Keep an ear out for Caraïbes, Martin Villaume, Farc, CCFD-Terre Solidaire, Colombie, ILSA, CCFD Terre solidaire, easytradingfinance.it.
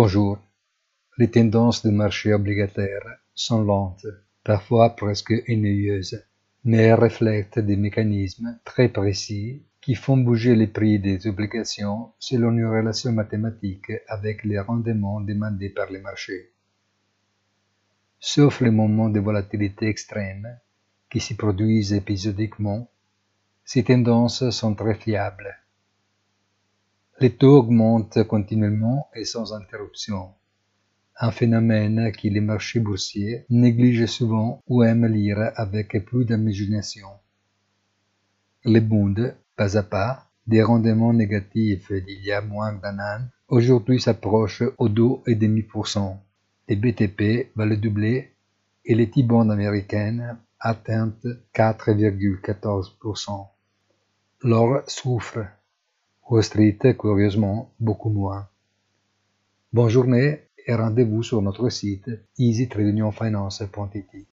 Bonjour. Les tendances des marchés obligataires sont lentes, parfois presque ennuyeuses, mais elles reflètent des mécanismes très précis qui font bouger les prix des obligations selon une relation mathématique avec les rendements demandés par les marchés. Sauf les moments de volatilité extrême qui s'y produisent épisodiquement, ces tendances sont très fiables. Les taux augmentent continuellement et sans interruption, un phénomène que les marchés boursiers négligent souvent ou aiment lire avec plus d'imagination. Les bonds, pas à pas, des rendements négatifs d'il y a moins d'un an, aujourd'hui s'approchent aux 2,5%. Les BTP valent le doubler et les T-bonds américaines atteignent 4,14%. L'or souffre. Wall Street, curieusement, beaucoup moins. Bonne journée et rendez-vous sur notre site easytradingfinance.it.